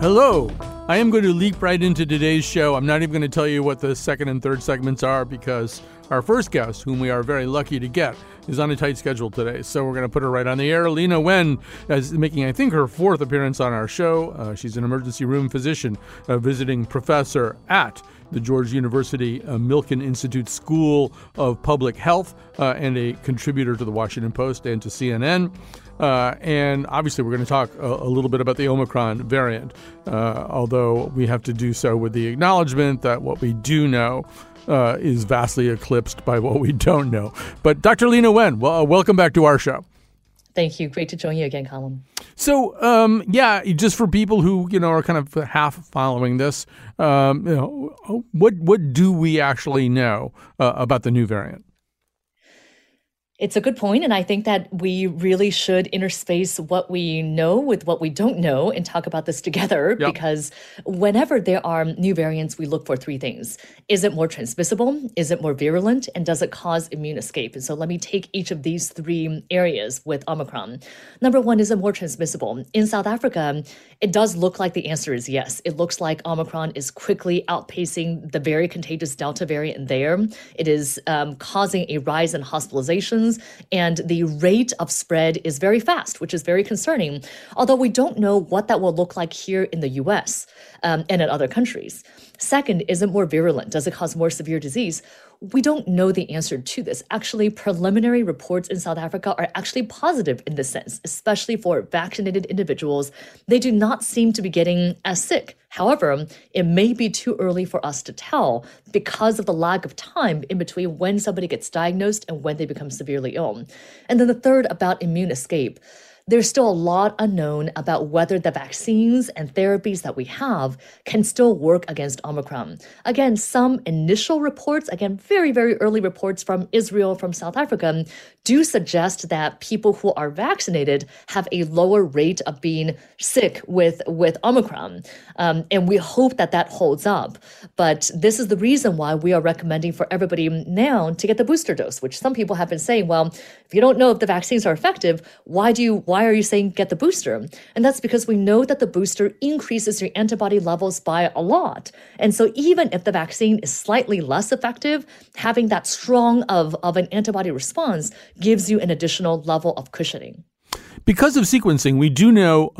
Hello. I am going to leap right into today's show. I'm not even going to tell you what the second and third segments are because our first guest, whom we are very lucky to get, is on a tight schedule today. So we're going to put her right on the air. Leana Wen is making, I think, her fourth appearance on our show. She's an emergency room physician, a visiting professor at the George University Milken Institute School of Public Health, and a contributor to The Washington Post and to CNN. And obviously, we're going to talk a little bit about the Omicron variant, although we have to do so with the acknowledgement that what we do know is vastly eclipsed by what we don't know. But Dr. Leana Wen, welcome back to our show. Thank you. Great to join you again, Colin. So, just for people who, are kind of half following this, what do we actually know about the new variant? It's a good point, and I think that we really should interspace what we know with what we don't know and talk about this together, yep. Because whenever there are new variants, we look for three things. Is it more transmissible? Is it more virulent? And does it cause immune escape? And so let me take each of these three areas with Omicron. Number one, is it more transmissible? In South Africa, it does look like the answer is yes. It looks like Omicron is quickly outpacing the very contagious Delta variant there. It is causing a rise in hospitalizations. And the rate of spread is very fast, which is very concerning, although we don't know what that will look like here in the U.S. And in other countries. Second, is it more virulent? Does it cause more severe disease? We don't know the answer to this. Actually, preliminary reports in South Africa are actually positive in this sense, especially for vaccinated individuals. They do not seem to be getting as sick. However, it may be too early for us to tell because of the lack of time in between when somebody gets diagnosed and when they become severely ill. And then the third, about immune escape. There's still a lot unknown about whether the vaccines and therapies that we have can still work against Omicron. Again, some initial reports, very, very early reports from Israel, from South Africa, do suggest that people who are vaccinated have a lower rate of being sick with Omicron. And we hope that that holds up. But this is the reason why we are recommending for everybody now to get the booster dose, which some people have been saying, well, if you don't know if the vaccines are effective, why are you saying get the booster? And that's because we know that the booster increases your antibody levels by a lot. And so even if the vaccine is slightly less effective, having that strong of an antibody response gives you an additional level of cushioning. Because of sequencing, we do know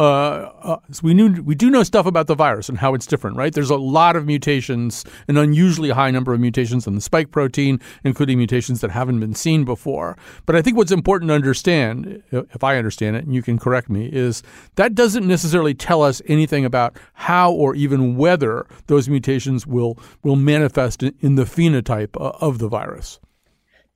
stuff about the virus and how it's different, right? There's a lot of mutations, an unusually high number of mutations in the spike protein, including mutations that haven't been seen before. But I think what's important to understand, if I understand it, and you can correct me, is that doesn't necessarily tell us anything about how or even whether those mutations will manifest in the phenotype of the virus.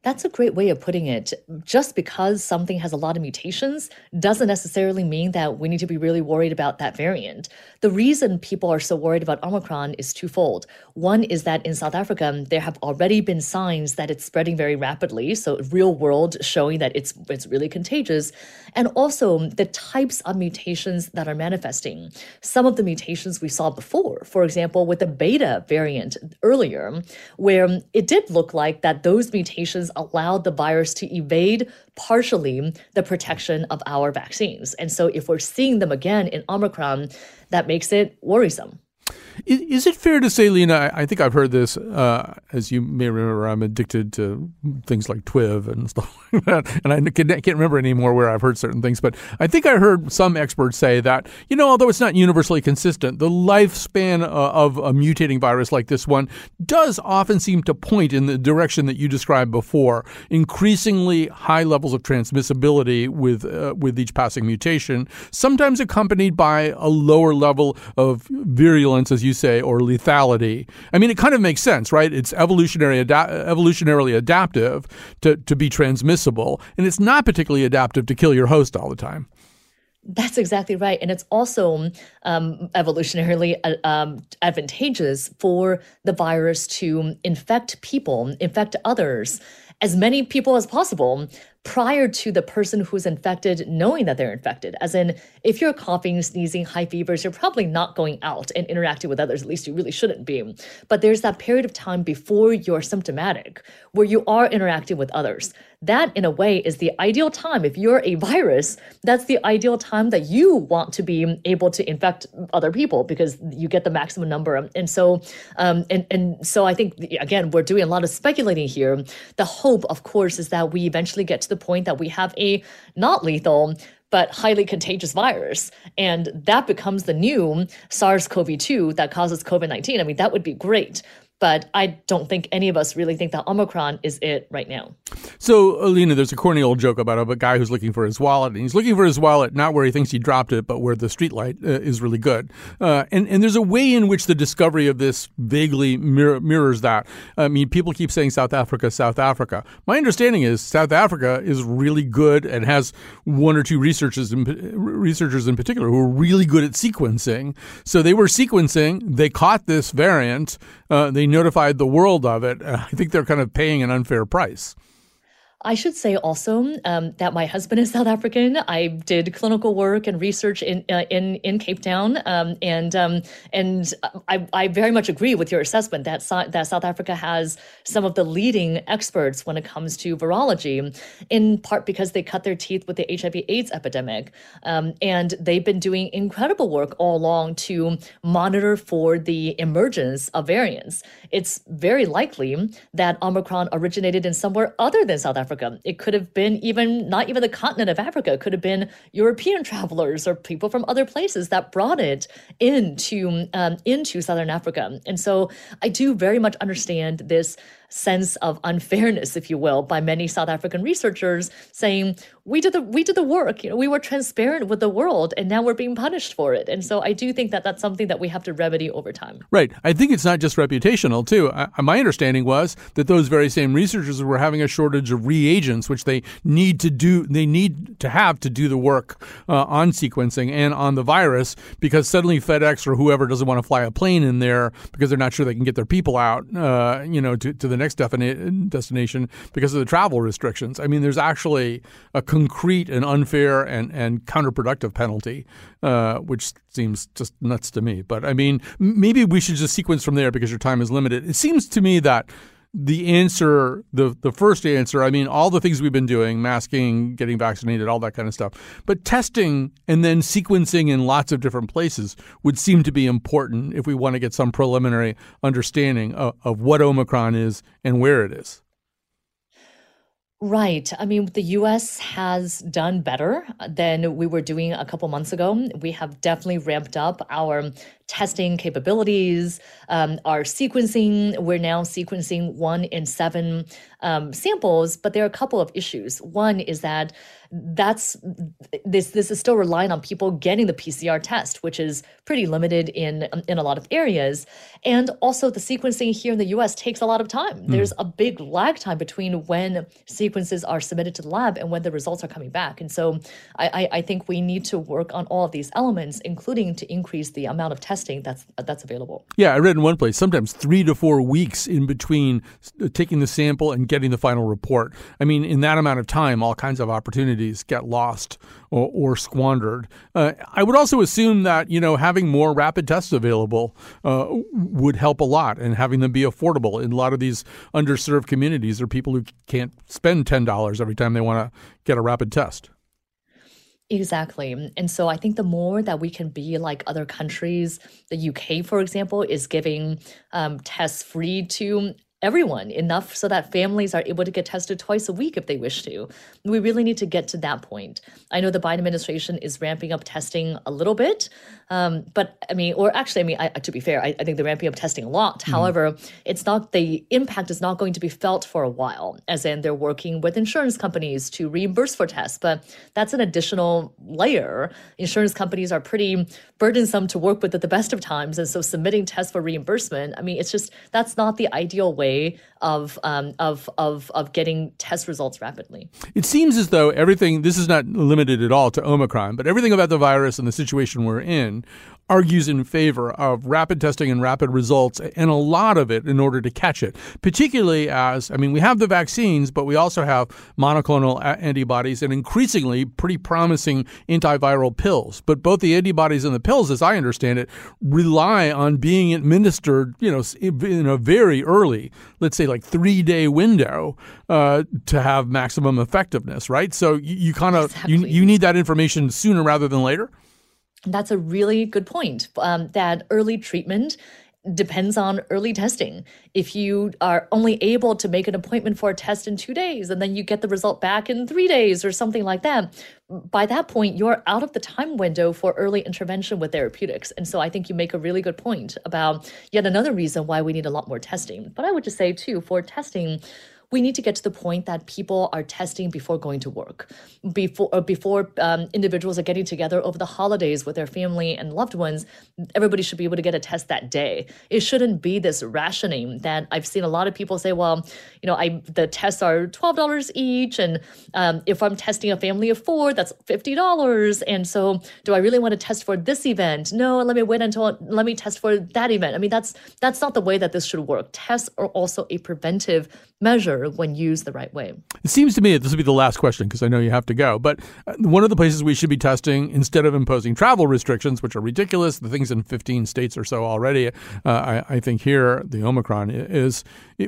That's a great way of putting it. Just because something has a lot of mutations doesn't necessarily mean that we need to be really worried about that variant. The reason people are so worried about Omicron is twofold. One is that in South Africa, there have already been signs that it's spreading very rapidly, so real world showing that it's really contagious, and also the types of mutations that are manifesting. Some of the mutations we saw before, for example, with the beta variant earlier, where it did look like that those mutations allowed the virus to evade partially the protection of our vaccines. And so if we're seeing them again in Omicron, that makes it worrisome. Is it fair to say, Leana, I think I've heard this, as you may remember, I'm addicted to things like TWIV and stuff like that, and I can't remember anymore where I've heard certain things, but I think I heard some experts say that, although it's not universally consistent, the lifespan of a mutating virus like this one does often seem to point in the direction that you described before, increasingly high levels of transmissibility with each passing mutation, sometimes accompanied by a lower level of virulence, as you say, or lethality. I mean, it kind of makes sense, right? It's evolutionarily adaptive to be transmissible, and it's not particularly adaptive to kill your host all the time. That's exactly right. And it's also evolutionarily advantageous for the virus to infect others, as many people as possible, prior to the person who's infected knowing that they're infected. As in, if you're coughing, sneezing, high fevers, you're probably not going out and interacting with others. At least you really shouldn't be. But there's that period of time before you're symptomatic where you are interacting with others. That, in a way, is the ideal time. If you're a virus, that's the ideal time that you want to be able to infect other people because you get the maximum number. And so and so I think, again, we're doing a lot of speculating here. The hope, of course, is that we eventually get to the point that we have a not lethal but highly contagious virus. And that becomes the new SARS-CoV-2 that causes COVID-19. I mean, that would be great. But I don't think any of us really think that Omicron is it right now. So, Leana, there's a corny old joke about a guy who's looking for his wallet. And he's looking for his wallet not where he thinks he dropped it, but where the streetlight is really good. And there's a way in which the discovery of this vaguely mirrors that. I mean, people keep saying South Africa. My understanding is South Africa is really good and has one or two researchers in particular who are really good at sequencing. So they were sequencing. They caught this variant. They notified the world of it. I think they're kind of paying an unfair price. I should say also that my husband is South African. I did clinical work and research in Cape Town, and I very much agree with your assessment that that South Africa has some of the leading experts when it comes to virology, in part because they cut their teeth with the HIV AIDS epidemic, and they've been doing incredible work all along to monitor for the emergence of variants. It's very likely that Omicron originated in somewhere other than South Africa. It could have been not even the continent of Africa. It could have been European travelers or people from other places that brought it into Southern Africa. And so I do very much understand this sense of unfairness, if you will, by many South African researchers saying, we did the work, we were transparent with the world, and now we're being punished for it. And so I do think that that's something that we have to remedy over time. Right. I think it's not just reputational, too. My understanding was that those very same researchers were having a shortage of reagents, which they need to have to do the work on sequencing and on the virus, because suddenly FedEx or whoever doesn't want to fly a plane in there because they're not sure they can get their people out, to the next destination because of the travel restrictions. I mean, there's actually a concrete and unfair and counterproductive penalty, which seems just nuts to me. But I mean, maybe we should just sequence from there because your time is limited. It seems to me that the answer, the first answer, I mean, all the things we've been doing, masking, getting vaccinated, all that kind of stuff, but testing and then sequencing in lots of different places would seem to be important if we want to get some preliminary understanding of what Omicron is and where it is. Right. I mean, the U.S. has done better than we were doing a couple months ago. We have definitely ramped up our testing capabilities, our sequencing. We're now sequencing 1 in 7 samples, but there are a couple of issues. One is that this is still relying on people getting the PCR test, which is pretty limited in a lot of areas. And also the sequencing here in the U.S. takes a lot of time. There's a big lag time between when sequences are submitted to the lab and when the results are coming back. And so I think we need to work on all of these elements, including to increase the amount of testing that's available. Yeah, I read in one place, sometimes 3 to 4 weeks in between taking the sample and getting the final report. I mean, in that amount of time, all kinds of opportunities get lost or squandered. I would also assume that, having more rapid tests available would help a lot, and having them be affordable in a lot of these underserved communities or people who can't spend $10 every time they want to get a rapid test. Exactly. And so I think the more that we can be like other countries, the UK, for example, is giving tests free to everyone, enough so that families are able to get tested twice a week if they wish to. We really need to get to that point. I know the Biden administration is ramping up testing a little bit, to be fair, I think they're ramping up testing a lot. Mm-hmm. However, the impact is not going to be felt for a while, as in they're working with insurance companies to reimburse for tests, but that's an additional layer. Insurance companies are pretty burdensome to work with at the best of times, and so submitting tests for reimbursement, that's not the ideal way of getting test results rapidly. It seems as though everything, this is not limited at all to Omicron, but everything about the virus and the situation we're in argues in favor of rapid testing and rapid results, and a lot of it in order to catch it, particularly as, I mean, we have the vaccines, but we also have monoclonal antibodies and increasingly pretty promising antiviral pills. But both the antibodies and the pills, as I understand it, rely on being administered, you know, in a very early, let's say like 3-day window to have maximum effectiveness, right? So you kind of, you need that information sooner rather than later. That's a really good point, that early treatment depends on early testing. If you are only able to make an appointment for a test in 2 days and then you get the result back in 3 days or something like that, by that point, you're out of the time window for early intervention with therapeutics. And so I think you make a really good point about yet another reason why we need a lot more testing. But I would just say, too, for testing, we need to get to the point that people are testing before going to work, before individuals are getting together over the holidays with their family and loved ones. Everybody should be able to get a test that day. It shouldn't be this rationing that I've seen a lot of people say, well, you know, the tests are $12 each. And if I'm testing a family of 4, that's $50. And so do I really want to test for this event? No, let me test for that event. I mean, that's not the way that this should work. Tests are also a preventive measure when used the right way. It seems to me that this will be the last question because I know you have to go. But one of the places we should be testing, instead of imposing travel restrictions, which are ridiculous, the things in 15 states or so already, I think here, the Omicron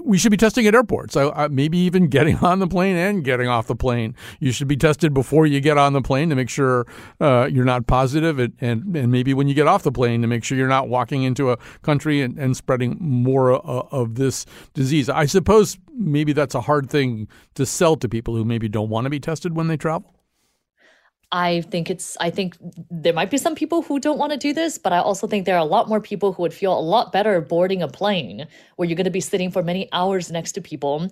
we should be testing at airports. So maybe even getting on the plane and getting off the plane. You should be tested before you get on the plane to make sure you're not positive, and maybe when you get off the plane to make sure you're not walking into a country and spreading more of this disease. I suppose maybe that's a hard thing to sell to people who maybe don't want to be tested when they travel. I think there might be some people who don't want to do this, but I also think there are a lot more people who would feel a lot better boarding a plane where you're going to be sitting for many hours next to people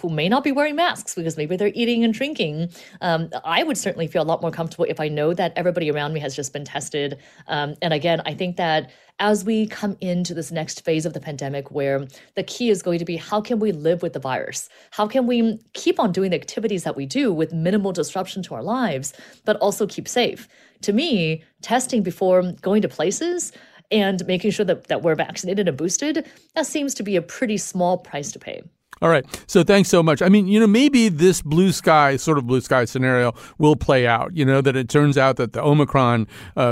who may not be wearing masks because maybe they're eating and drinking. I would certainly feel a lot more comfortable if I know that everybody around me has just been tested. And again, I think that as we come into this next phase of the pandemic, where the key is going to be how can we live with the virus? How can we keep on doing the activities that we do with minimal disruption to our lives, but also keep safe? To me, testing before going to places and making sure that we're vaccinated and boosted, that seems to be a pretty small price to pay. All right. So thanks so much. I mean, you know, maybe this blue sky scenario will play out, you know, that it turns out that the Omicron,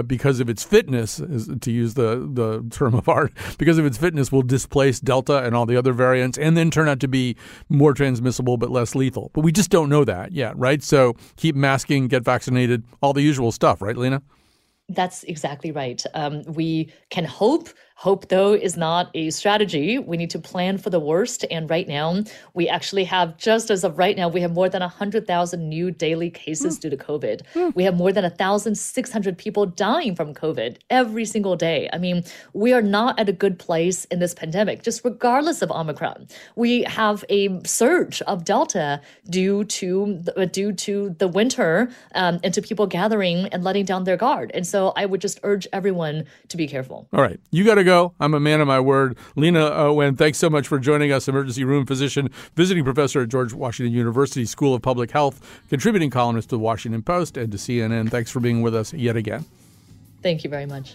because of its fitness, to use the term of art, because of its fitness will displace Delta and all the other variants and then turn out to be more transmissible but less lethal. But we just don't know that yet. Right. So keep masking, get vaccinated, all the usual stuff. Right, Leana? That's exactly right. We can hope. Hope, though, is not a strategy. We need to plan for the worst. And right now, we actually have, just as of right now, we have more than 100,000 new daily cases due to COVID. We have more than 1,600 people dying from COVID every single day. I mean, we are not at a good place in this pandemic, just regardless of Omicron. We have a surge of Delta due to the winter and to people gathering and letting down their guard. And so I would just urge everyone to be careful. All right. You got to go. I'm a man of my word. Leana Wen, thanks so much for joining us, emergency room physician, visiting professor at George Washington University School of Public Health, contributing columnist to The Washington Post and to CNN. Thanks for being with us yet again. Thank you very much.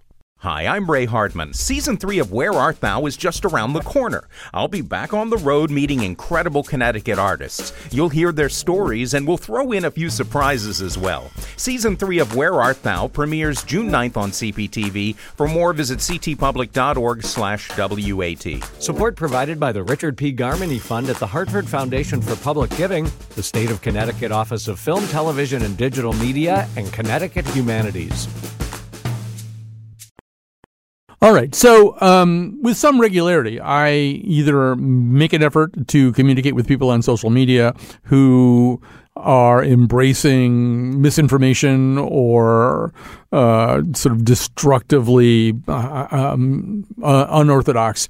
Hi, I'm Ray Hartman. Season 3 of Where Art Thou is just around the corner. I'll be back on the road meeting incredible Connecticut artists. You'll hear their stories and we'll throw in a few surprises as well. Season 3 of Where Art Thou premieres June 9th on CPTV. For more, visit ctpublic.org/WAT. Support provided by the Richard P. Garmany Fund at the Hartford Foundation for Public Giving, the State of Connecticut Office of Film, Television, and Digital Media, and Connecticut Humanities. All right. So with some regularity, I either make an effort to communicate with people on social media who are embracing misinformation or sort of destructively unorthodox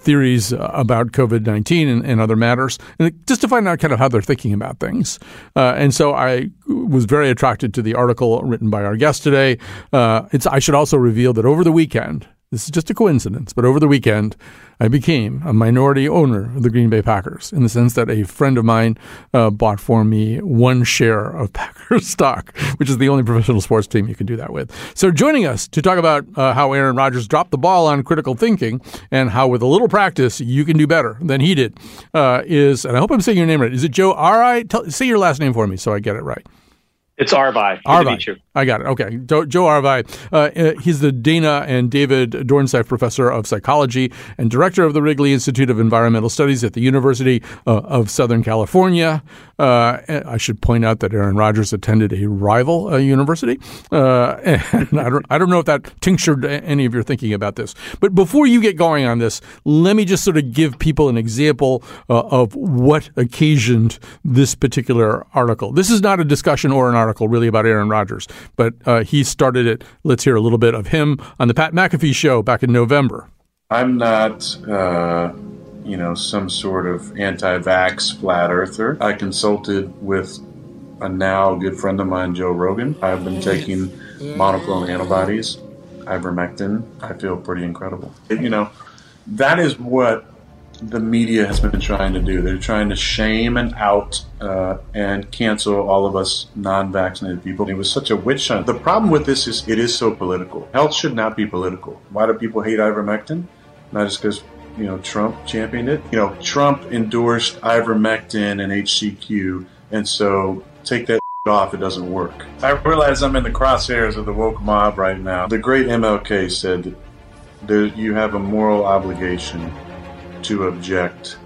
theories about COVID-19 and other matters, and just to find out kind of how they're thinking about things. And so I was very attracted to the article written by our guest today. I should also reveal that over the weekend, this is just a coincidence, but over the weekend, I became a minority owner of the Green Bay Packers in the sense that a friend of mine bought for me one share of Packers stock, which is the only professional sports team you can do that with. So joining us to talk about how Aaron Rodgers dropped the ball on critical thinking and how with a little practice you can do better than he did is, and I hope I'm saying your name right, is it Joe Árvai? Say your last name for me so I get it right. It's Árvai. Good to meet you. I got it. Okay. Joe Árvai. He's the Dana and David Dornsife Professor of Psychology and Director of the Wrigley Institute of Environmental Studies at the University of Southern California. I should point out that Aaron Rodgers attended a rival university. And I don't know if that tinctured any of your thinking about this. But before you get going on this, let me just sort of give people an example of what occasioned this particular article. This is not a discussion or an article really about Aaron Rodgers, but he started it. Let's hear a little bit of him on the Pat McAfee show back in November. I'm not, some sort of anti-vax flat earther. I consulted with a now good friend of mine, Joe Rogan. I've been taking monoclonal antibodies, ivermectin. I feel pretty incredible. That is what the media has been trying to do. They're trying to shame and out and cancel all of us non-vaccinated people. It was such a witch hunt. The problem with this is it is so political. Health should not be political. Why do people hate ivermectin? Not just because, Trump championed it. Trump endorsed ivermectin and HCQ, and so take that off, it doesn't work. I realize I'm in the crosshairs of the woke mob right now. The great MLK said that you have a moral obligation to object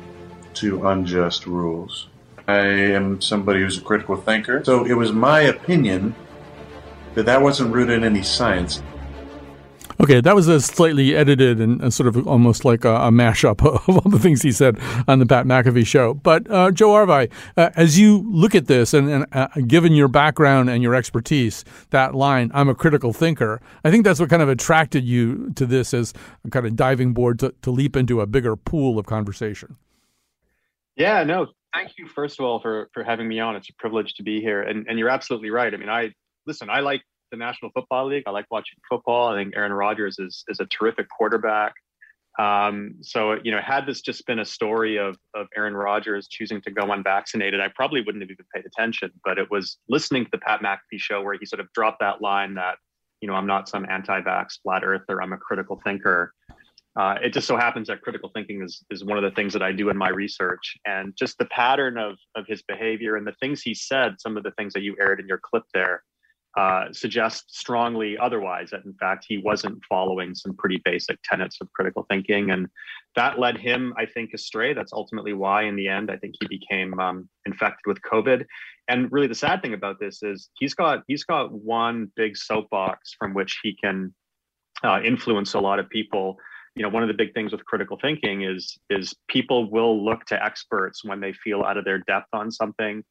to unjust rules. I am somebody who's a critical thinker, so it was my opinion that wasn't rooted in any science. Okay, that was a slightly edited and sort of almost like a mashup of all the things he said on the Pat McAfee show. But Joe Árvai, as you look at this and given your background and your expertise, that line, I'm a critical thinker, I think that's what kind of attracted you to this as a kind of diving board to leap into a bigger pool of conversation. Yeah, no, thank you, first of all, for having me on. It's a privilege to be here. And you're absolutely right. I mean, I like the National Football League. I like watching football. I think Aaron Rodgers is a terrific quarterback. So, had this just been a story of Aaron Rodgers choosing to go unvaccinated, I probably wouldn't have even paid attention. But it was listening to the Pat McAfee show where he sort of dropped that line that, I'm not some anti-vax flat earther. I'm a critical thinker. It just so happens that critical thinking is one of the things that I do in my research. And just the pattern of his behavior and the things he said, some of the things that you aired in your clip there, suggest strongly otherwise, that in fact he wasn't following some pretty basic tenets of critical thinking, and that led him, I think, astray. That's ultimately why in the end I think he became infected with COVID. And really the sad thing about this is he's got one big soapbox from which he can influence a lot of people. One of the big things with critical thinking is people will look to experts when they feel out of their depth on something.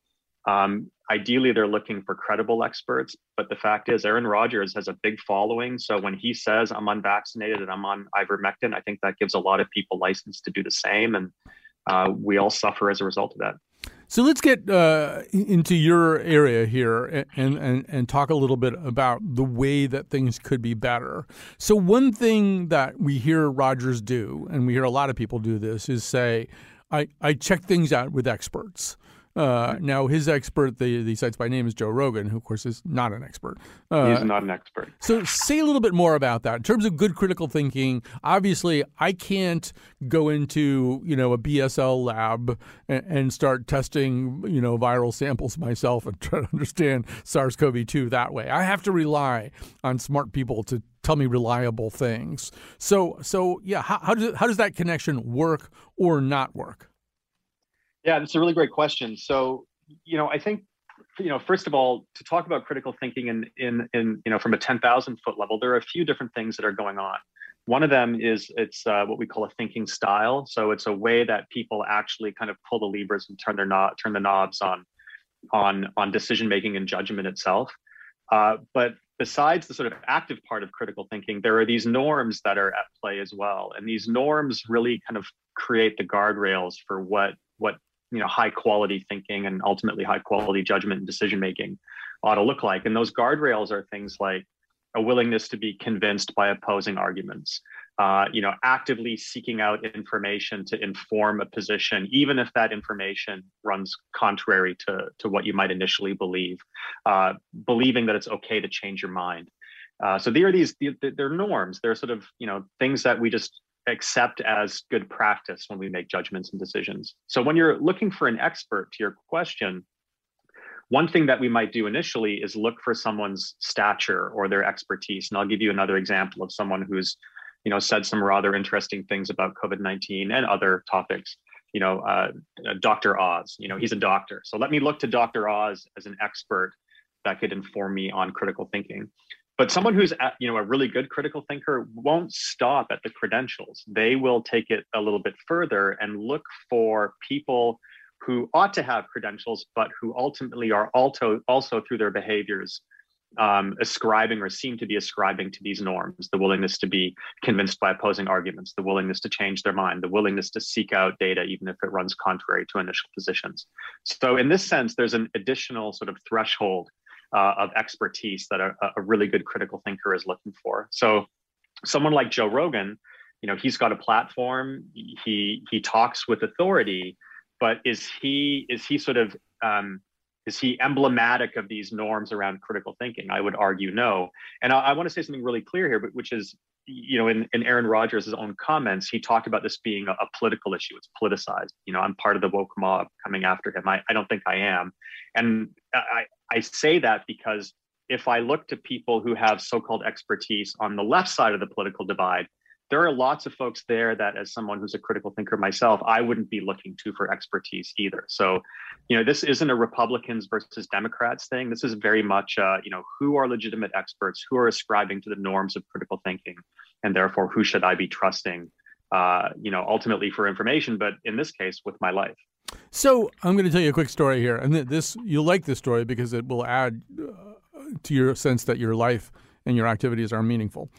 Ideally, they're looking for credible experts, but the fact is Aaron Rodgers has a big following. So when he says I'm unvaccinated and I'm on ivermectin, I think that gives a lot of people license to do the same. And we all suffer as a result of that. So let's get into your area here and talk a little bit about the way that things could be better. So one thing that we hear Rodgers do, and we hear a lot of people do this, is say, I check things out with experts. Now, his expert, the cites by name, is Joe Rogan, who, of course, is not an expert. He's not an expert. So say a little bit more about that. In terms of good critical thinking, obviously, I can't go into, a BSL lab and start testing, viral samples myself and try to understand SARS-CoV-2 that way. I have to rely on smart people to tell me reliable things. So yeah, how does that connection work or not work? Yeah, that's a really great question. So, I think, first of all, to talk about critical thinking in from a 10,000 foot level, there are a few different things that are going on. One of them is it's what we call a thinking style. So it's a way that people actually kind of pull the levers and turn the knobs on decision making and judgment itself. But besides the sort of active part of critical thinking, there are these norms that are at play as well, and these norms really kind of create the guardrails for what high quality thinking and ultimately high quality judgment and decision making ought to look like. And those guardrails are things like a willingness to be convinced by opposing arguments, actively seeking out information to inform a position, even if that information runs contrary to what you might initially believe, believing that it's okay to change your mind. So they're norms. They're sort of, things that we just accept as good practice when we make judgments and decisions. So when you're looking for an expert, to your question, one thing that we might do initially is look for someone's stature or their expertise. And I'll give you another example of someone who's, said some rather interesting things about COVID-19 and other topics. Dr. Oz, he's a doctor. So let me look to Dr. Oz as an expert that could inform me on critical thinking. But someone who's, a really good critical thinker won't stop at the credentials. They will take it a little bit further and look for people who ought to have credentials, but who ultimately are also through their behaviors ascribing or seem to be ascribing to these norms, the willingness to be convinced by opposing arguments, the willingness to change their mind, the willingness to seek out data, even if it runs contrary to initial positions. So in this sense, there's an additional sort of threshold of expertise that a really good critical thinker is looking for. So someone like Joe Rogan, he's got a platform, he talks with authority, but is he emblematic of these norms around critical thinking? I would argue no. And I want to say something really clear here, which is, in Aaron Rodgers' own comments, he talked about this being a political issue. It's politicized. I'm part of the woke mob coming after him. I don't think I am. And I say that because if I look to people who have so-called expertise on the left side of the political divide, there are lots of folks there that, as someone who's a critical thinker myself, I wouldn't be looking to for expertise either. So, this isn't a Republicans versus Democrats thing. This is very much, who are legitimate experts, who are ascribing to the norms of critical thinking, and therefore who should I be trusting, ultimately for information, but in this case, with my life. So I'm going to tell you a quick story here. And you'll like this story because it will add to your sense that your life and your activities are meaningful.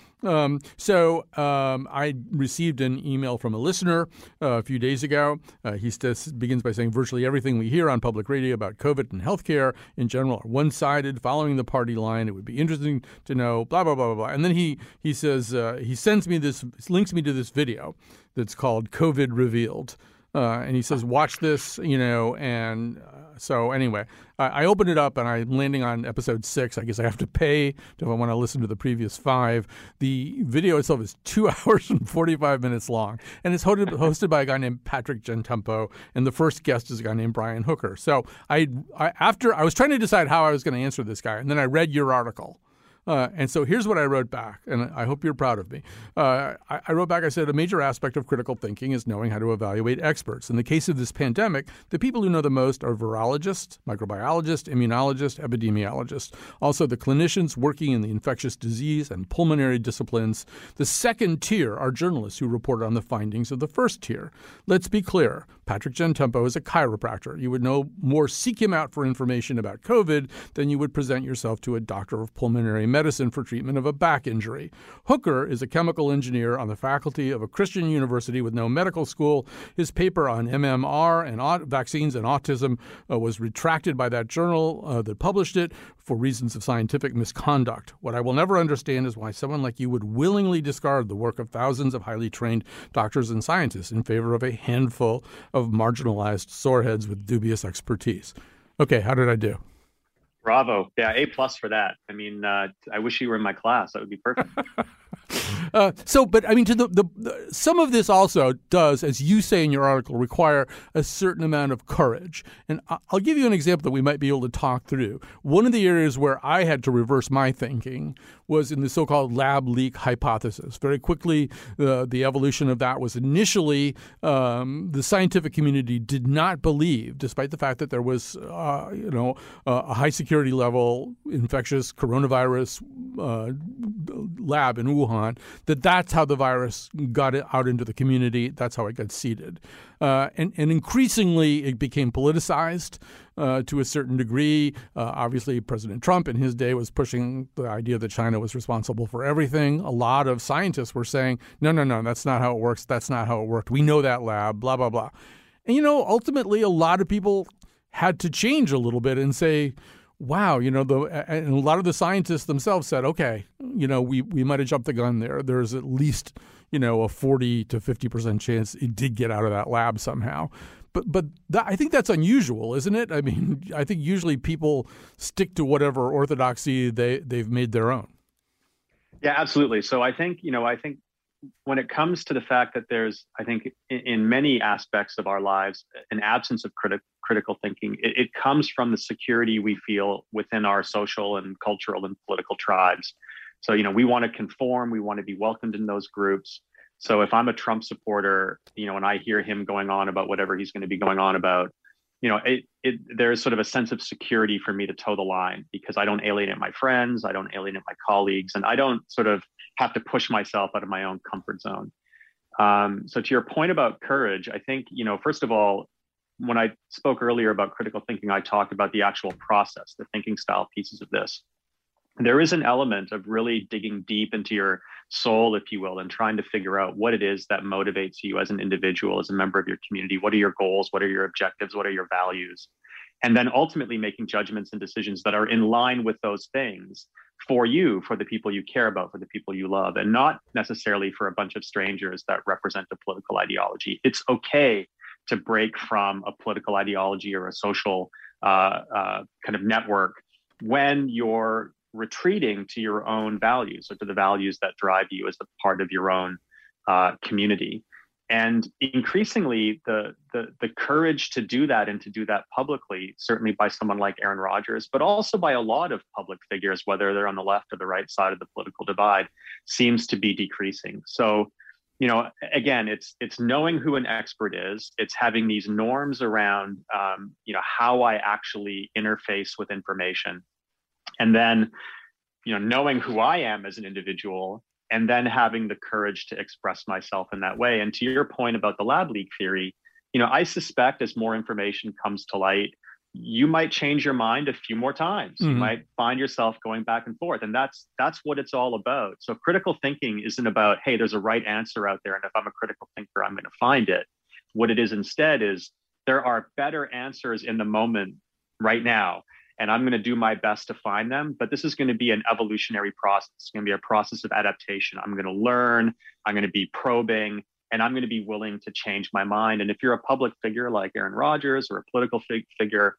So I received an email from a listener a few days ago. He begins by saying, virtually everything we hear on public radio about COVID and healthcare in general are one-sided, following the party line. It would be interesting to know, blah, blah, blah, blah, blah. And then he says, he sends me this, links me to this video that's called COVID Revealed. And he says, watch this, and so anyway, I opened it up and I'm landing on episode 6. I guess I have to pay if I want to listen to the previous 5. The video itself is 2 hours and 45 minutes long, and it's hosted by a guy named Patrick Gentempo, and the first guest is a guy named Brian Hooker. So I was trying to decide how I was going to answer this guy, and then I read your article. And so here's what I wrote back, and I hope you're proud of me. I wrote back, I said, a major aspect of critical thinking is knowing how to evaluate experts. In the case of this pandemic, the people who know the most are virologists, microbiologists, immunologists, epidemiologists, also the clinicians working in the infectious disease and pulmonary disciplines. The second tier are journalists who report on the findings of the first tier. Let's be clear. Patrick Gentempo is a chiropractor. You would know more, seek him out for information about COVID than you would present yourself to a doctor of pulmonary medicine for treatment of a back injury. Hooker is a chemical engineer on the faculty of a Christian university with no medical school. His paper on MMR and vaccines and autism was retracted by that journal that published it for reasons of scientific misconduct. What I will never understand is why someone like you would willingly discard the work of thousands of highly trained doctors and scientists in favor of a handful of marginalized soreheads with dubious expertise. Okay, how did I do? Bravo. Yeah, A+ for that. I mean, I wish you were in my class. That would be perfect. Some of this also does, as you say in your article, require a certain amount of courage. And I'll give you an example that we might be able to talk through. One of the areas where I had to reverse my thinking was in the so-called lab leak hypothesis. Very quickly, the evolution of that was initially the scientific community did not believe, despite the fact that there was, a high security level infectious coronavirus lab in Wuhan, that's how the virus got out into the community. That's how it got seeded. And increasingly, it became politicized to a certain degree. Obviously, President Trump in his day was pushing the idea that China was responsible for everything. A lot of scientists were saying, no, that's not how it works. That's not how it worked. We know that lab, blah, blah, blah. And, ultimately, a lot of people had to change a little bit and say, wow, and a lot of the scientists themselves said, okay, we might have jumped the gun there. There's at least, a 40 to 50% chance it did get out of that lab somehow. But that, I think that's unusual, isn't it? I mean, I think usually people stick to whatever orthodoxy they've made their own. Yeah, absolutely. So I think when it comes to the fact that there's, I think, in many aspects of our lives, an absence of critical thinking, it comes from the security we feel within our social and cultural and political tribes. So, we want to conform, we want to be welcomed in those groups. So if I'm a Trump supporter, and I hear him going on about whatever he's going to be going on about, there is sort of a sense of security for me to toe the line because I don't alienate my friends, I don't alienate my colleagues, and I don't sort of have to push myself out of my own comfort zone. So to your point about courage, I think, first of all, when I spoke earlier about critical thinking, I talked about the actual process, the thinking style pieces of this. There is an element of really digging deep into your soul, if you will, and trying to figure out what it is that motivates you as an individual, as a member of your community. What are your goals? What are your objectives? What are your values? And then ultimately making judgments and decisions that are in line with those things for you, for the people you care about, for the people you love, and not necessarily for a bunch of strangers that represent a political ideology. It's okay to break from a political ideology or a social kind of network when you're retreating to your own values or to the values that drive you as a part of your own community. And increasingly, the courage to do that and to do that publicly, certainly by someone like Aaron Rodgers, but also by a lot of public figures, whether they're on the left or the right side of the political divide, seems to be decreasing. So, again, it's knowing who an expert is. It's having these norms around, how I actually interface with information, and then, knowing who I am as an individual, and then having the courage to express myself in that way. And to your point about the lab leak theory, I suspect as more information comes to light, you might change your mind a few more times. Mm-hmm. You might find yourself going back and forth. And that's what it's all about. So critical thinking isn't about, hey, there's a right answer out there, and if I'm a critical thinker, I'm going to find it. What it is instead is there are better answers in the moment right now, and I'm going to do my best to find them. But this is going to be an evolutionary process. It's going to be a process of adaptation. I'm going to learn. I'm going to be probing. And I'm going to be willing to change my mind. And if you're a public figure like Aaron Rodgers or a political figure,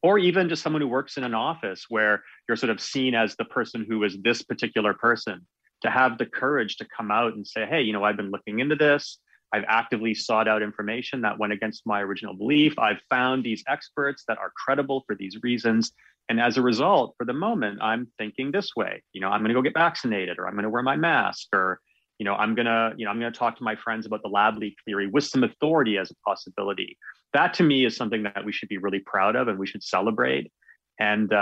or even just someone who works in an office where you're sort of seen as the person who is this particular person, to have the courage to come out and say, hey, I've been looking into this. I've actively sought out information that went against my original belief. I've found these experts that are credible for these reasons. And as a result, for the moment, I'm thinking this way. I'm going to go get vaccinated, or I'm going to wear my mask, or, I'm going to talk to my friends about the lab leak theory with some authority as a possibility. That to me is something that we should be really proud of and we should celebrate. And,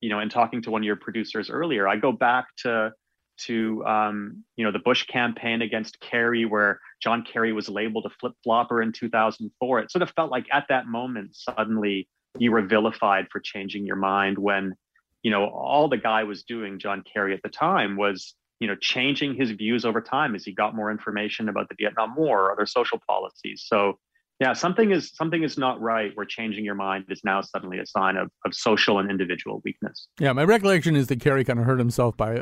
in talking to one of your producers earlier, I go back to to the Bush campaign against Kerry, where John Kerry was labeled a flip-flopper in 2004. It sort of felt like at that moment, suddenly you were vilified for changing your mind when, you know, all the guy was doing, John Kerry at the time, was, you know, changing his views over time as he got more information about the Vietnam War or other social policies. So yeah, something is not right where changing your mind is now suddenly a sign of social and individual weakness. Yeah, my recollection is that Kerry kind of hurt himself by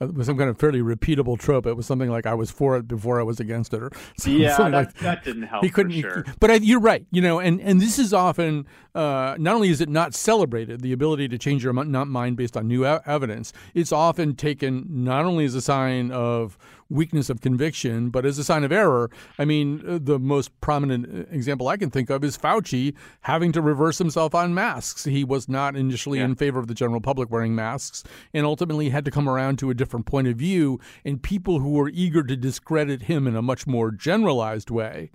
with some kind of fairly repeatable trope. It was something like, I was for it before I was against it. Or something, yeah, something that didn't help. He couldn't, for sure. You're right, you know, and this is often, not only is it not celebrated, the ability to change your mind based on new evidence, it's often taken not only as a sign of weakness of conviction, but as a sign of error. I mean, the most prominent example I can think of is Fauci having to reverse himself on masks. He was not initially in favor of the general public wearing masks, and ultimately had to come around to a different point of view. And people who were eager to discredit him in a much more generalized way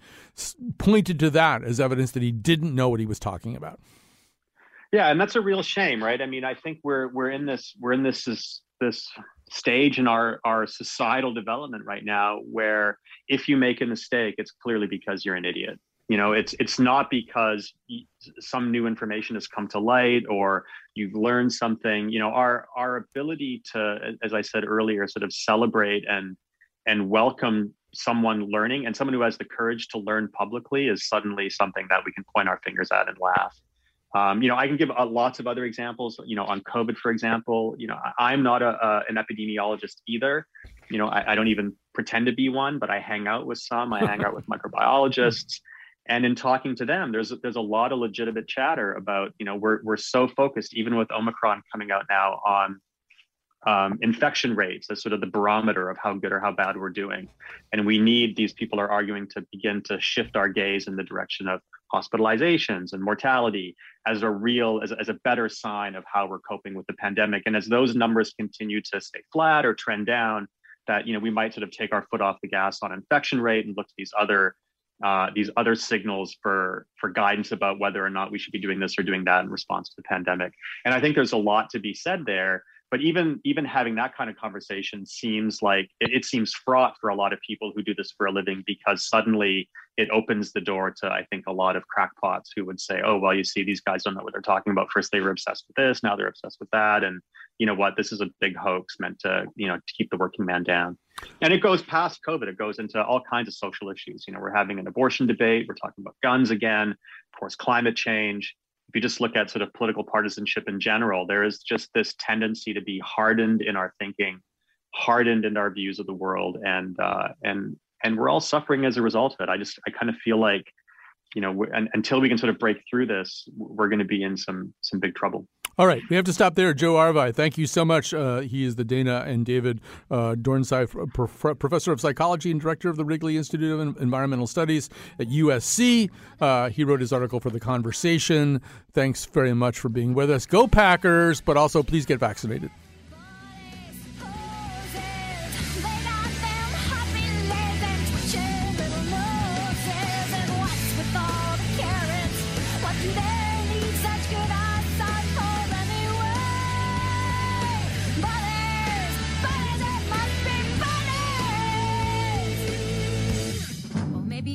pointed to that as evidence that he didn't know what he was talking about. Yeah, and that's a real shame, right? I mean, I think we're in this stage in our societal development right now where if you make a mistake, it's clearly because you're an idiot. You know, it's not because some new information has come to light or you've learned something. You know, our ability to, as I said earlier, sort of celebrate and welcome someone learning, and someone who has the courage to learn publicly, is suddenly something that we can point our fingers at and laugh. I can give lots of other examples, you know, on COVID, for example. You know, I'm not an epidemiologist either. You know, I don't even pretend to be one, but I hang out with some. I hang out with microbiologists. And in talking to them, there's a lot of legitimate chatter about, you know, we're so focused, even with Omicron coming out now, on infection rates as sort of the barometer of how good or how bad we're doing. And we need, these people are arguing, to begin to shift our gaze in the direction of hospitalizations and mortality as a real, as a better sign of how we're coping with the pandemic. And as those numbers continue to stay flat or trend down, that, you know, we might sort of take our foot off the gas on infection rate and look to these other signals for guidance about whether or not we should be doing this or doing that in response to the pandemic. And I think there's a lot to be said there. But even having that kind of conversation seems like it seems fraught for a lot of people who do this for a living, because suddenly it opens the door to, I think, a lot of crackpots who would say, oh, well, you see, these guys don't know what they're talking about. First, they were obsessed with this. Now they're obsessed with that. And you know what? This is a big hoax meant to, you know, to keep the working man down. And it goes past COVID. It goes into all kinds of social issues. You know, we're having an abortion debate. We're talking about guns again. Of course, climate change. If you just look at sort of political partisanship in general, there is just this tendency to be hardened in our thinking, hardened in our views of the world, and we're all suffering as a result of it. I kind of feel like, you know, until we can sort of break through this, we're going to be in some big trouble. All right. We have to stop there. Joe Árvai, thank you so much. He is the Dana and David Dornsife Professor of Psychology and Director of the Wrigley Institute of Environmental Studies at USC. He wrote his article for The Conversation. Thanks very much for being with us. Go Packers, but also please get vaccinated.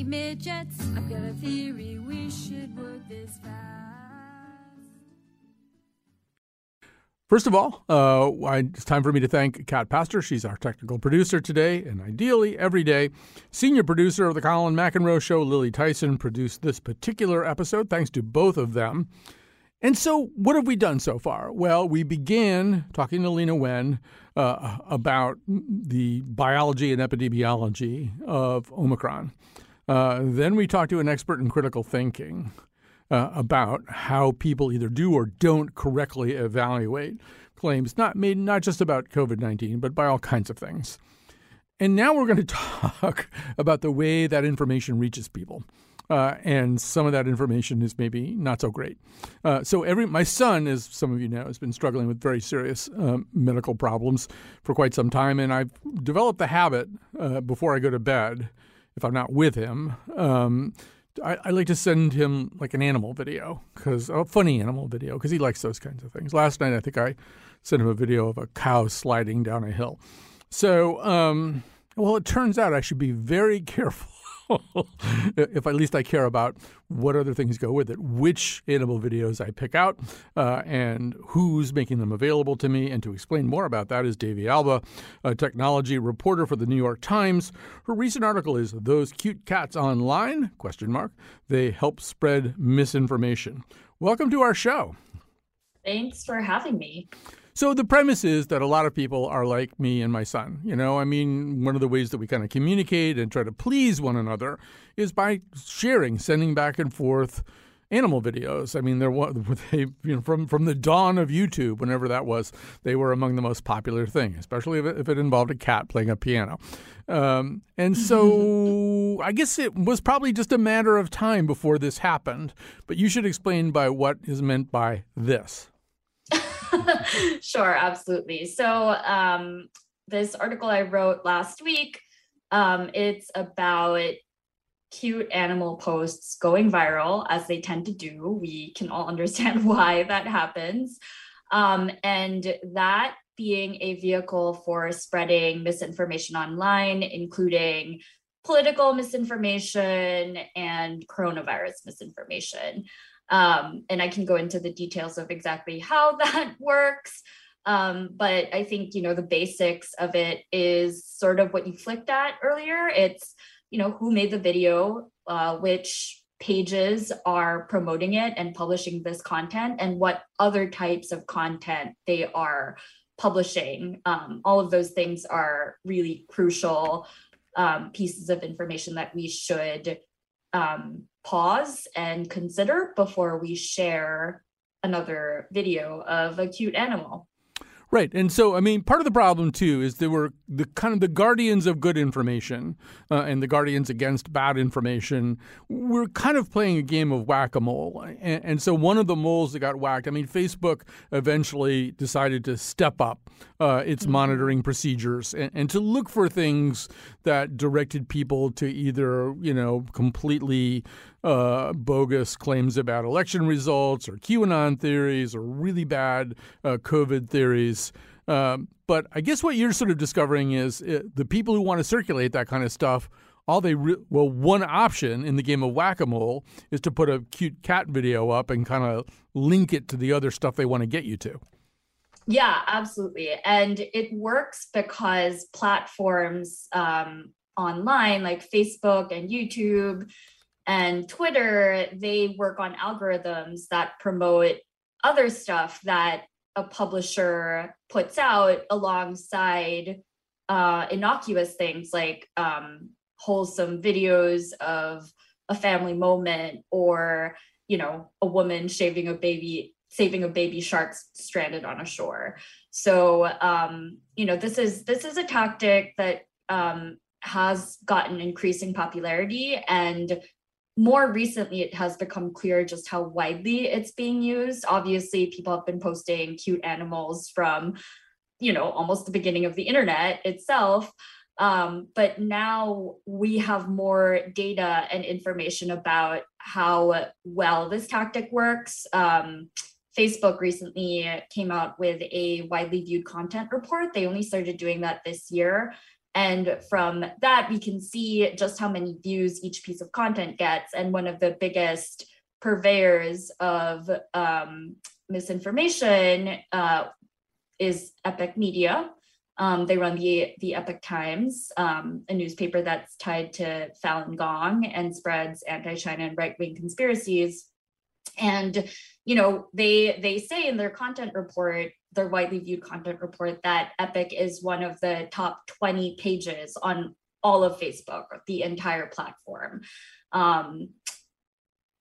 Midgets, I've got a theory we should work this fast. First of all, it's time for me to thank Kat Pastor. She's our technical producer today, and ideally every day. Senior producer of The Colin McEnroe Show, Lily Tyson, produced this particular episode. Thanks to both of them. And so what have we done so far? Well, we began talking to Leana Wen about the biology and epidemiology of Omicron. Then we talked to an expert in critical thinking about how people either do or don't correctly evaluate claims not made not just about COVID-19, but by all kinds of things. And now we're going to talk about the way that information reaches people. And some of that information is maybe not so great. My son, as some of you know, has been struggling with very serious medical problems for quite some time. And I've developed the habit before I go to bed, if I'm not with him, I like to send him like an animal video, because he likes those kinds of things. Last night, I think I sent him a video of a cow sliding down a hill. So, well, it turns out I should be very careful if at least I care about what other things go with it, which animal videos I pick out, and who's making them available to me. And to explain more about that is Davey Alba, a technology reporter for The New York Times. Her recent article is "Those Cute Cats Online? They Help Spread Misinformation." Welcome to our show. Thanks for having me. So the premise is that a lot of people are like me and my son. You know, I mean, one of the ways that we kind of communicate and try to please one another is by sharing, sending back and forth animal videos. I mean, they from the dawn of YouTube, whenever that was, they were among the most popular thing, especially if it involved a cat playing a piano. And so I guess it was probably just a matter of time before this happened. But you should explain by what is meant by this. Sure, absolutely. So this article I wrote last week, it's about cute animal posts going viral, as they tend to do. We can all understand why that happens. And that being a vehicle for spreading misinformation online, including political misinformation and coronavirus misinformation. And I can go into the details of exactly how that works. But I think, you know, the basics of it is sort of what you flicked at earlier. It's, you know, who made the video, which pages are promoting it and publishing this content, and what other types of content they are publishing. All of those things are really crucial pieces of information that we should pause and consider before we share another video of a cute animal. Right. And so, I mean, part of the problem, too, is there were the kind of the guardians of good information and the guardians against bad information. We're kind of playing a game of whack-a-mole. And so one of the moles that got whacked, I mean, Facebook eventually decided to step up its monitoring procedures and to look for things that directed people to either, you know, completely bogus claims about election results or QAnon theories or really bad COVID theories. But I guess what you're sort of discovering is the people who want to circulate that kind of stuff, all they one option in the game of whack-a-mole is to put a cute cat video up and kind of link it to the other stuff they want to get you to. Yeah, absolutely. And it works because platforms online like Facebook and YouTube and Twitter, they work on algorithms that promote other stuff that a publisher puts out alongside innocuous things like wholesome videos of a family moment, or, you know, a woman saving a baby shark stranded on a shore. So, you know, this is a tactic that has gotten increasing popularity, and more recently, it has become clear just how widely it's being used. Obviously, people have been posting cute animals from, you know, almost the beginning of the internet itself. But now we have more data and information about how well this tactic works. Facebook recently came out with a widely viewed content report. They only started doing that this year. And from that, we can see just how many views each piece of content gets. And one of the biggest purveyors of misinformation is Epoch Media. They run the Epoch Times, a newspaper that's tied to Falun Gong and spreads anti-China and right-wing conspiracies. And, you know, they say in their content report, their widely viewed content report, that Epoch is one of the top 20 pages on all of Facebook, the entire platform.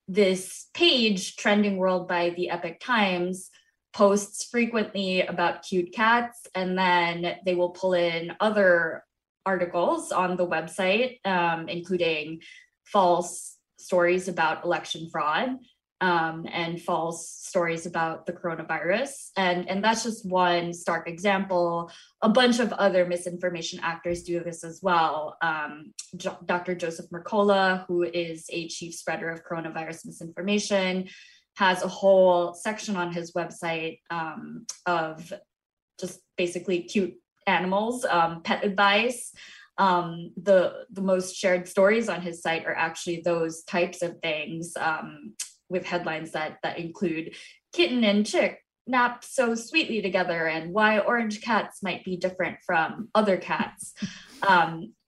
This page, Trending World by the Epoch Times, posts frequently about cute cats, and then they will pull in other articles on the website, including false stories about election fraud, and false stories about the coronavirus. And that's just one stark example. A bunch of other misinformation actors do this as well. Dr. Joseph Mercola, who is a chief spreader of coronavirus misinformation, has a whole section on his website of just basically cute animals, pet advice. The most shared stories on his site are actually those types of things, with headlines that include kitten and chick nap so sweetly together and why orange cats might be different from other cats.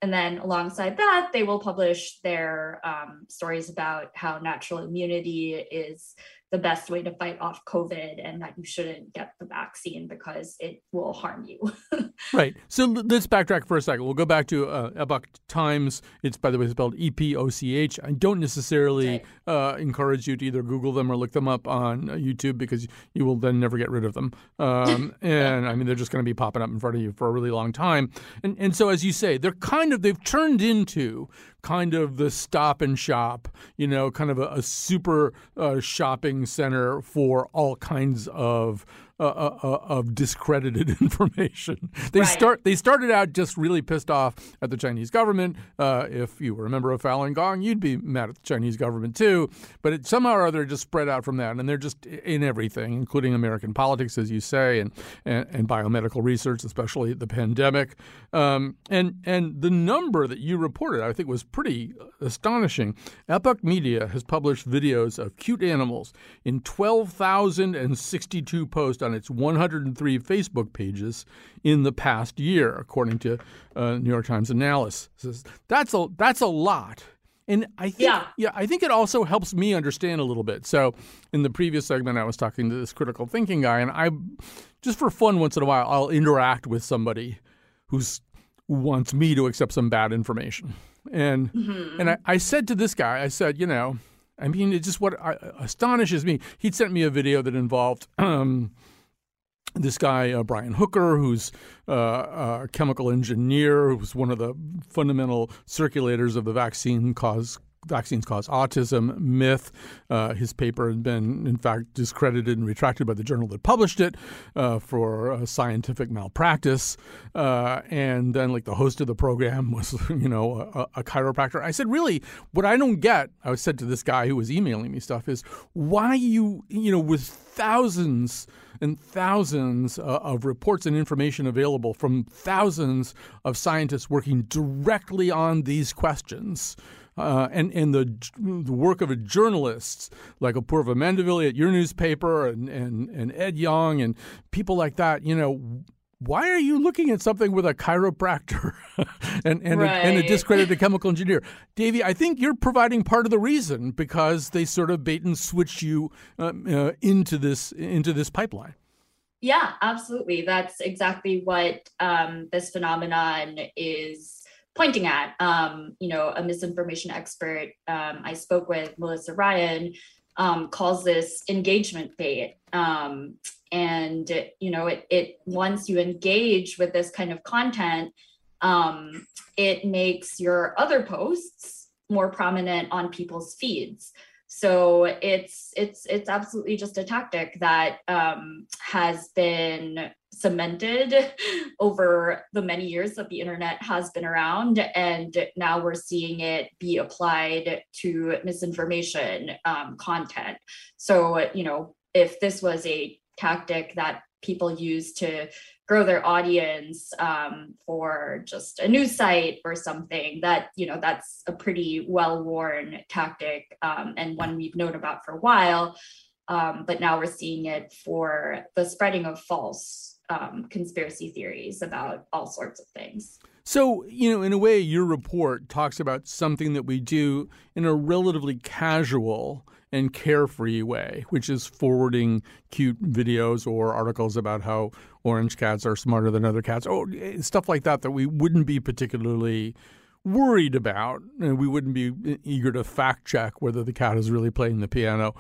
And then alongside that, they will publish their stories about how natural immunity is the best way to fight off COVID and that you shouldn't get the vaccine because it will harm you. Right. So let's backtrack for a second. We'll go back to Epoch Times. It's, by the way, spelled E-P-O-C-H. I don't necessarily encourage you to either Google them or look them up on YouTube because you will then never get rid of them. And I mean, they're just going to be popping up in front of you for a really long time. And so, as you say, they're they've turned into kind of the Stop and Shop, you know, kind of a super shopping center for all kinds of discredited information. They started out just really pissed off at the Chinese government. If you were a member of Falun Gong, you'd be mad at the Chinese government too. But it somehow or other just spread out from that, and they're just in everything, including American politics, as you say, and biomedical research, especially the pandemic. And the number that you reported, I think, was pretty astonishing. Epoch Media has published videos of cute animals in 12,062 posts on its 103 Facebook pages in the past year, according to New York Times analysis. That's a lot. And I think I think it also helps me understand a little bit. So in the previous segment, I was talking to this critical thinking guy, and I just for fun once in a while, I'll interact with somebody who wants me to accept some bad information. And I said to this guy, I said, you know, I mean, it's just what astonishes me. He'd sent me a video that involved this guy, Brian Hooker, who's a chemical engineer, who was one of the fundamental circulators of the vaccines cause autism myth. His paper had been, in fact, discredited and retracted by the journal that published it for scientific malpractice. And then, like, the host of the program was, you know, a chiropractor. I said, really, what I don't get, I said to this guy who was emailing me stuff, is why you know, with thousands and thousands of reports and information available from thousands of scientists working directly on these questions, and the work of a journalist like Apoorva Mandaville at your newspaper and Ed Yong and people like that, you know, why are you looking at something with a chiropractor and a discredited chemical engineer? Davey, I think you're providing part of the reason because they sort of bait and switch you into this pipeline. Yeah, absolutely. That's exactly what this phenomenon is pointing at. You know, a misinformation expert I spoke with, Melissa Ryan, calls this engagement bait. And, you know, it once you engage with this kind of content, it makes your other posts more prominent on people's feeds. So it's absolutely just a tactic that has been cemented over the many years that the internet has been around, and now we're seeing it be applied to misinformation content. So, you know, if this was a tactic that people use to grow their audience for just a news site or something, that, you know, that's a pretty well-worn tactic and one we've known about for a while, but now we're seeing it for the spreading of false conspiracy theories about all sorts of things. So, you know, in a way, your report talks about something that we do in a relatively casual and carefree way, which is forwarding cute videos or articles about how orange cats are smarter than other cats, or stuff like that we wouldn't be particularly worried about, and we wouldn't be eager to fact check whether the cat is really playing the piano,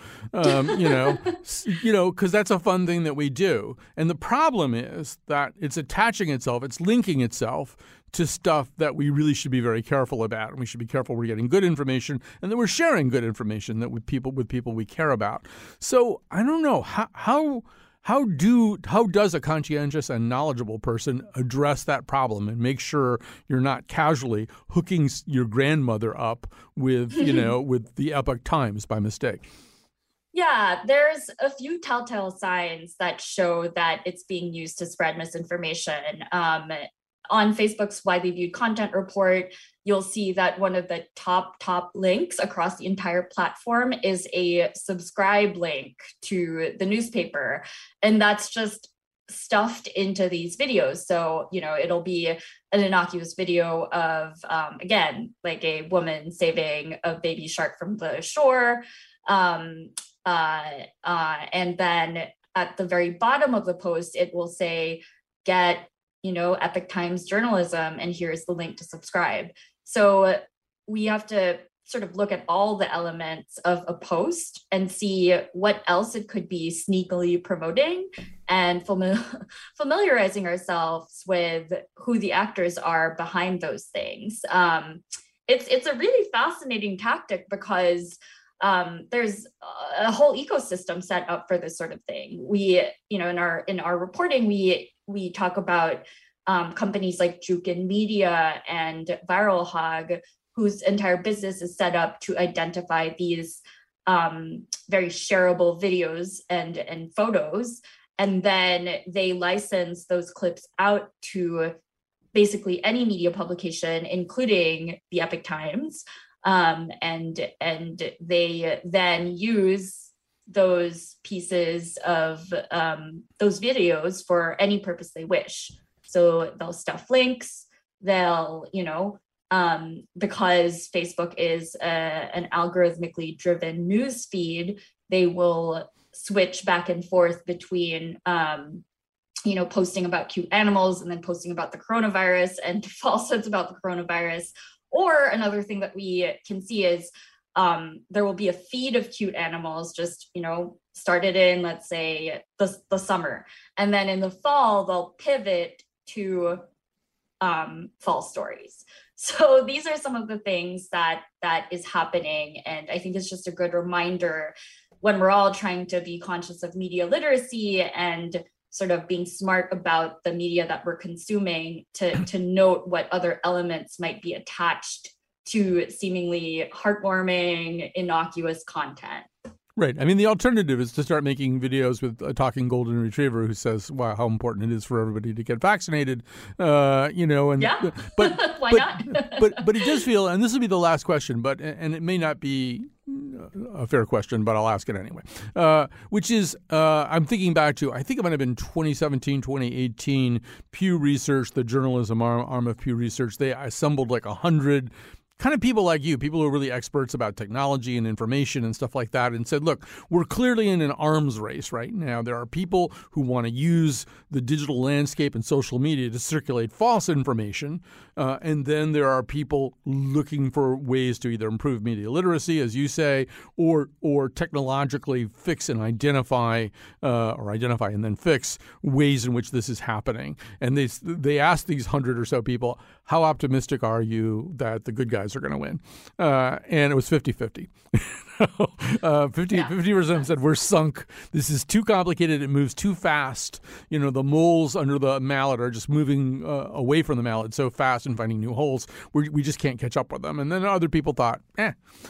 because that's a fun thing that we do. And the problem is that it's attaching itself, it's linking itself to stuff that we really should be very careful about, and we should be careful we're getting good information and that we're sharing good information that with people we care about. So I don't know how does a conscientious and knowledgeable person address that problem and make sure you're not casually hooking your grandmother up with the Epoch Times by mistake? Yeah, there's a few telltale signs that show that it's being used to spread misinformation. On Facebook's widely viewed content report, you'll see that one of the top links across the entire platform is a subscribe link to the newspaper. And that's just stuffed into these videos. So, you know, it'll be an innocuous video of, again, like a woman saving a baby shark from the shore. And then at the very bottom of the post, it will say, get, you know, Epoch Times journalism, and here's the link to subscribe. So we have to sort of look at all the elements of a post and see what else it could be sneakily promoting, and familiarizing ourselves with who the actors are behind those things. It's a really fascinating tactic because there's a whole ecosystem set up for this sort of thing. We, you know, in our reporting, we talk about companies like Jukin Media and Viral Hog, whose entire business is set up to identify these very shareable videos and photos. And then they license those clips out to basically any media publication, including the Epoch Times. And they then use those pieces of those videos for any purpose they wish. So they'll stuff links, they'll, you know, because Facebook is an algorithmically driven news feed, they will switch back and forth between, you know, posting about cute animals and then posting about the coronavirus and falsehoods about the coronavirus. Or another thing that we can see is there will be a feed of cute animals, just, you know, started in, let's say, the summer. And then in the fall, they'll pivot to false stories. So these are some of the things that is happening. And I think it's just a good reminder when we're all trying to be conscious of media literacy and sort of being smart about the media that we're consuming to note what other elements might be attached to seemingly heartwarming, innocuous content. Right. I mean, the alternative is to start making videos with a talking golden retriever who says, wow, how important it is for everybody to get vaccinated, you know, and yeah. But why not? but it does feel, and this will be the last question, but, and it may not be a fair question, but I'll ask it anyway, which is, I'm thinking back to, I think it might have been 2017, 2018, Pew Research, the journalism arm of Pew Research, they assembled like 100 kind of people like you, people who are really experts about technology and information and stuff like that, and said, look, we're clearly in an arms race right now. There are people who want to use the digital landscape and social media to circulate false information. And then there are people looking for ways to either improve media literacy, as you say, or technologically fix and identify or identify and then fix ways in which this is happening. And they asked these 100 or so people, how optimistic are you that the good guys are going to win? And it was 50-50. 50% said, we're sunk. This is too complicated. It moves too fast. You know, the moles under the mallet are just moving away from the mallet so fast and finding new holes. We just can't catch up with them. And then other people thought,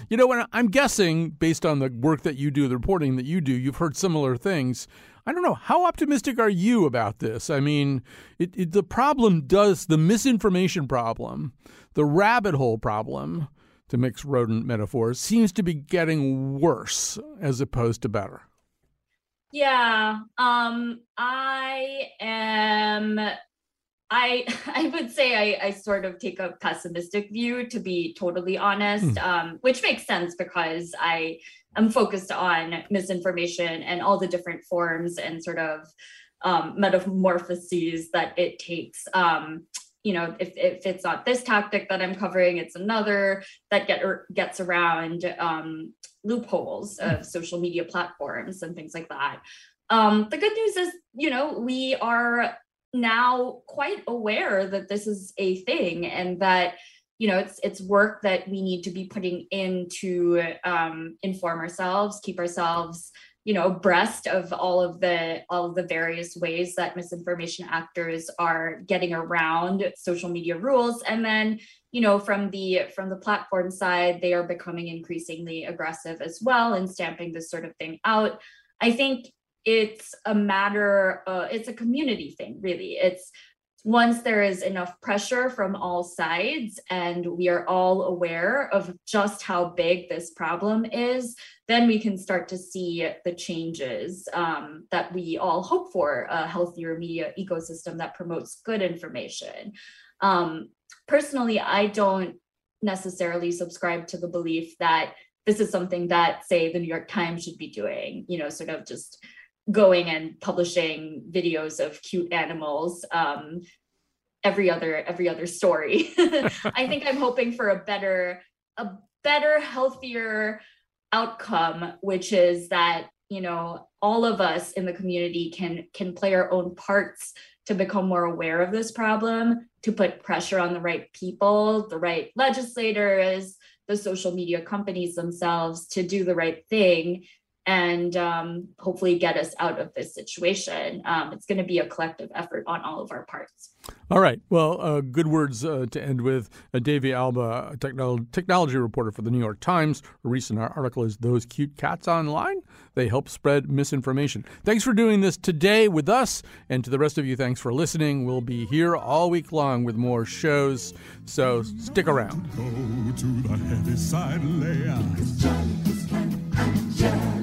you know what? I'm guessing, based on the work that you do, the reporting that you do, you've heard similar things. I don't know. How optimistic are you about this? I mean, the problem does, the misinformation problem, the rabbit hole problem, to mix rodent metaphors, seems to be getting worse as opposed to better. Yeah, I would say I sort of take a pessimistic view, to be totally honest, which makes sense because I am focused on misinformation and all the different forms and sort of metamorphoses that it takes. You know, if it's not this tactic that I'm covering, it's another that gets around loopholes of social media platforms and things like that. The good news is, you know, we are now quite aware that this is a thing and that, you know, it's work that we need to be putting in to inform ourselves, keep ourselves you know, abreast of all of the various ways that misinformation actors are getting around social media rules. And then, you know, from the platform side, they are becoming increasingly aggressive as well and stamping this sort of thing out. I think it's a matter, it's a community thing, really. It's once there is enough pressure from all sides and we are all aware of just how big this problem is, then we can start to see the changes that we all hope for, a healthier media ecosystem that promotes good information. Personally, I don't necessarily subscribe to the belief that this is something that, say, the New York Times should be doing, you know, sort of just going and publishing videos of cute animals every other story. I think I'm hoping for a better, healthier outcome, which is that, you know, all of us in the community can play our own parts to become more aware of this problem, to put pressure on the right people, the right legislators, the social media companies themselves to do the right thing, and hopefully get us out of this situation. It's going to be a collective effort on all of our parts. All right. Well, good words to end with. Davey Alba, technology reporter for The New York Times. A recent article is "Those Cute Cats Online? They Help Spread Misinformation." Thanks for doing this today with us. And to the rest of you, thanks for listening. We'll be here all week long with more shows, so stick around. Go to the heavy side layer.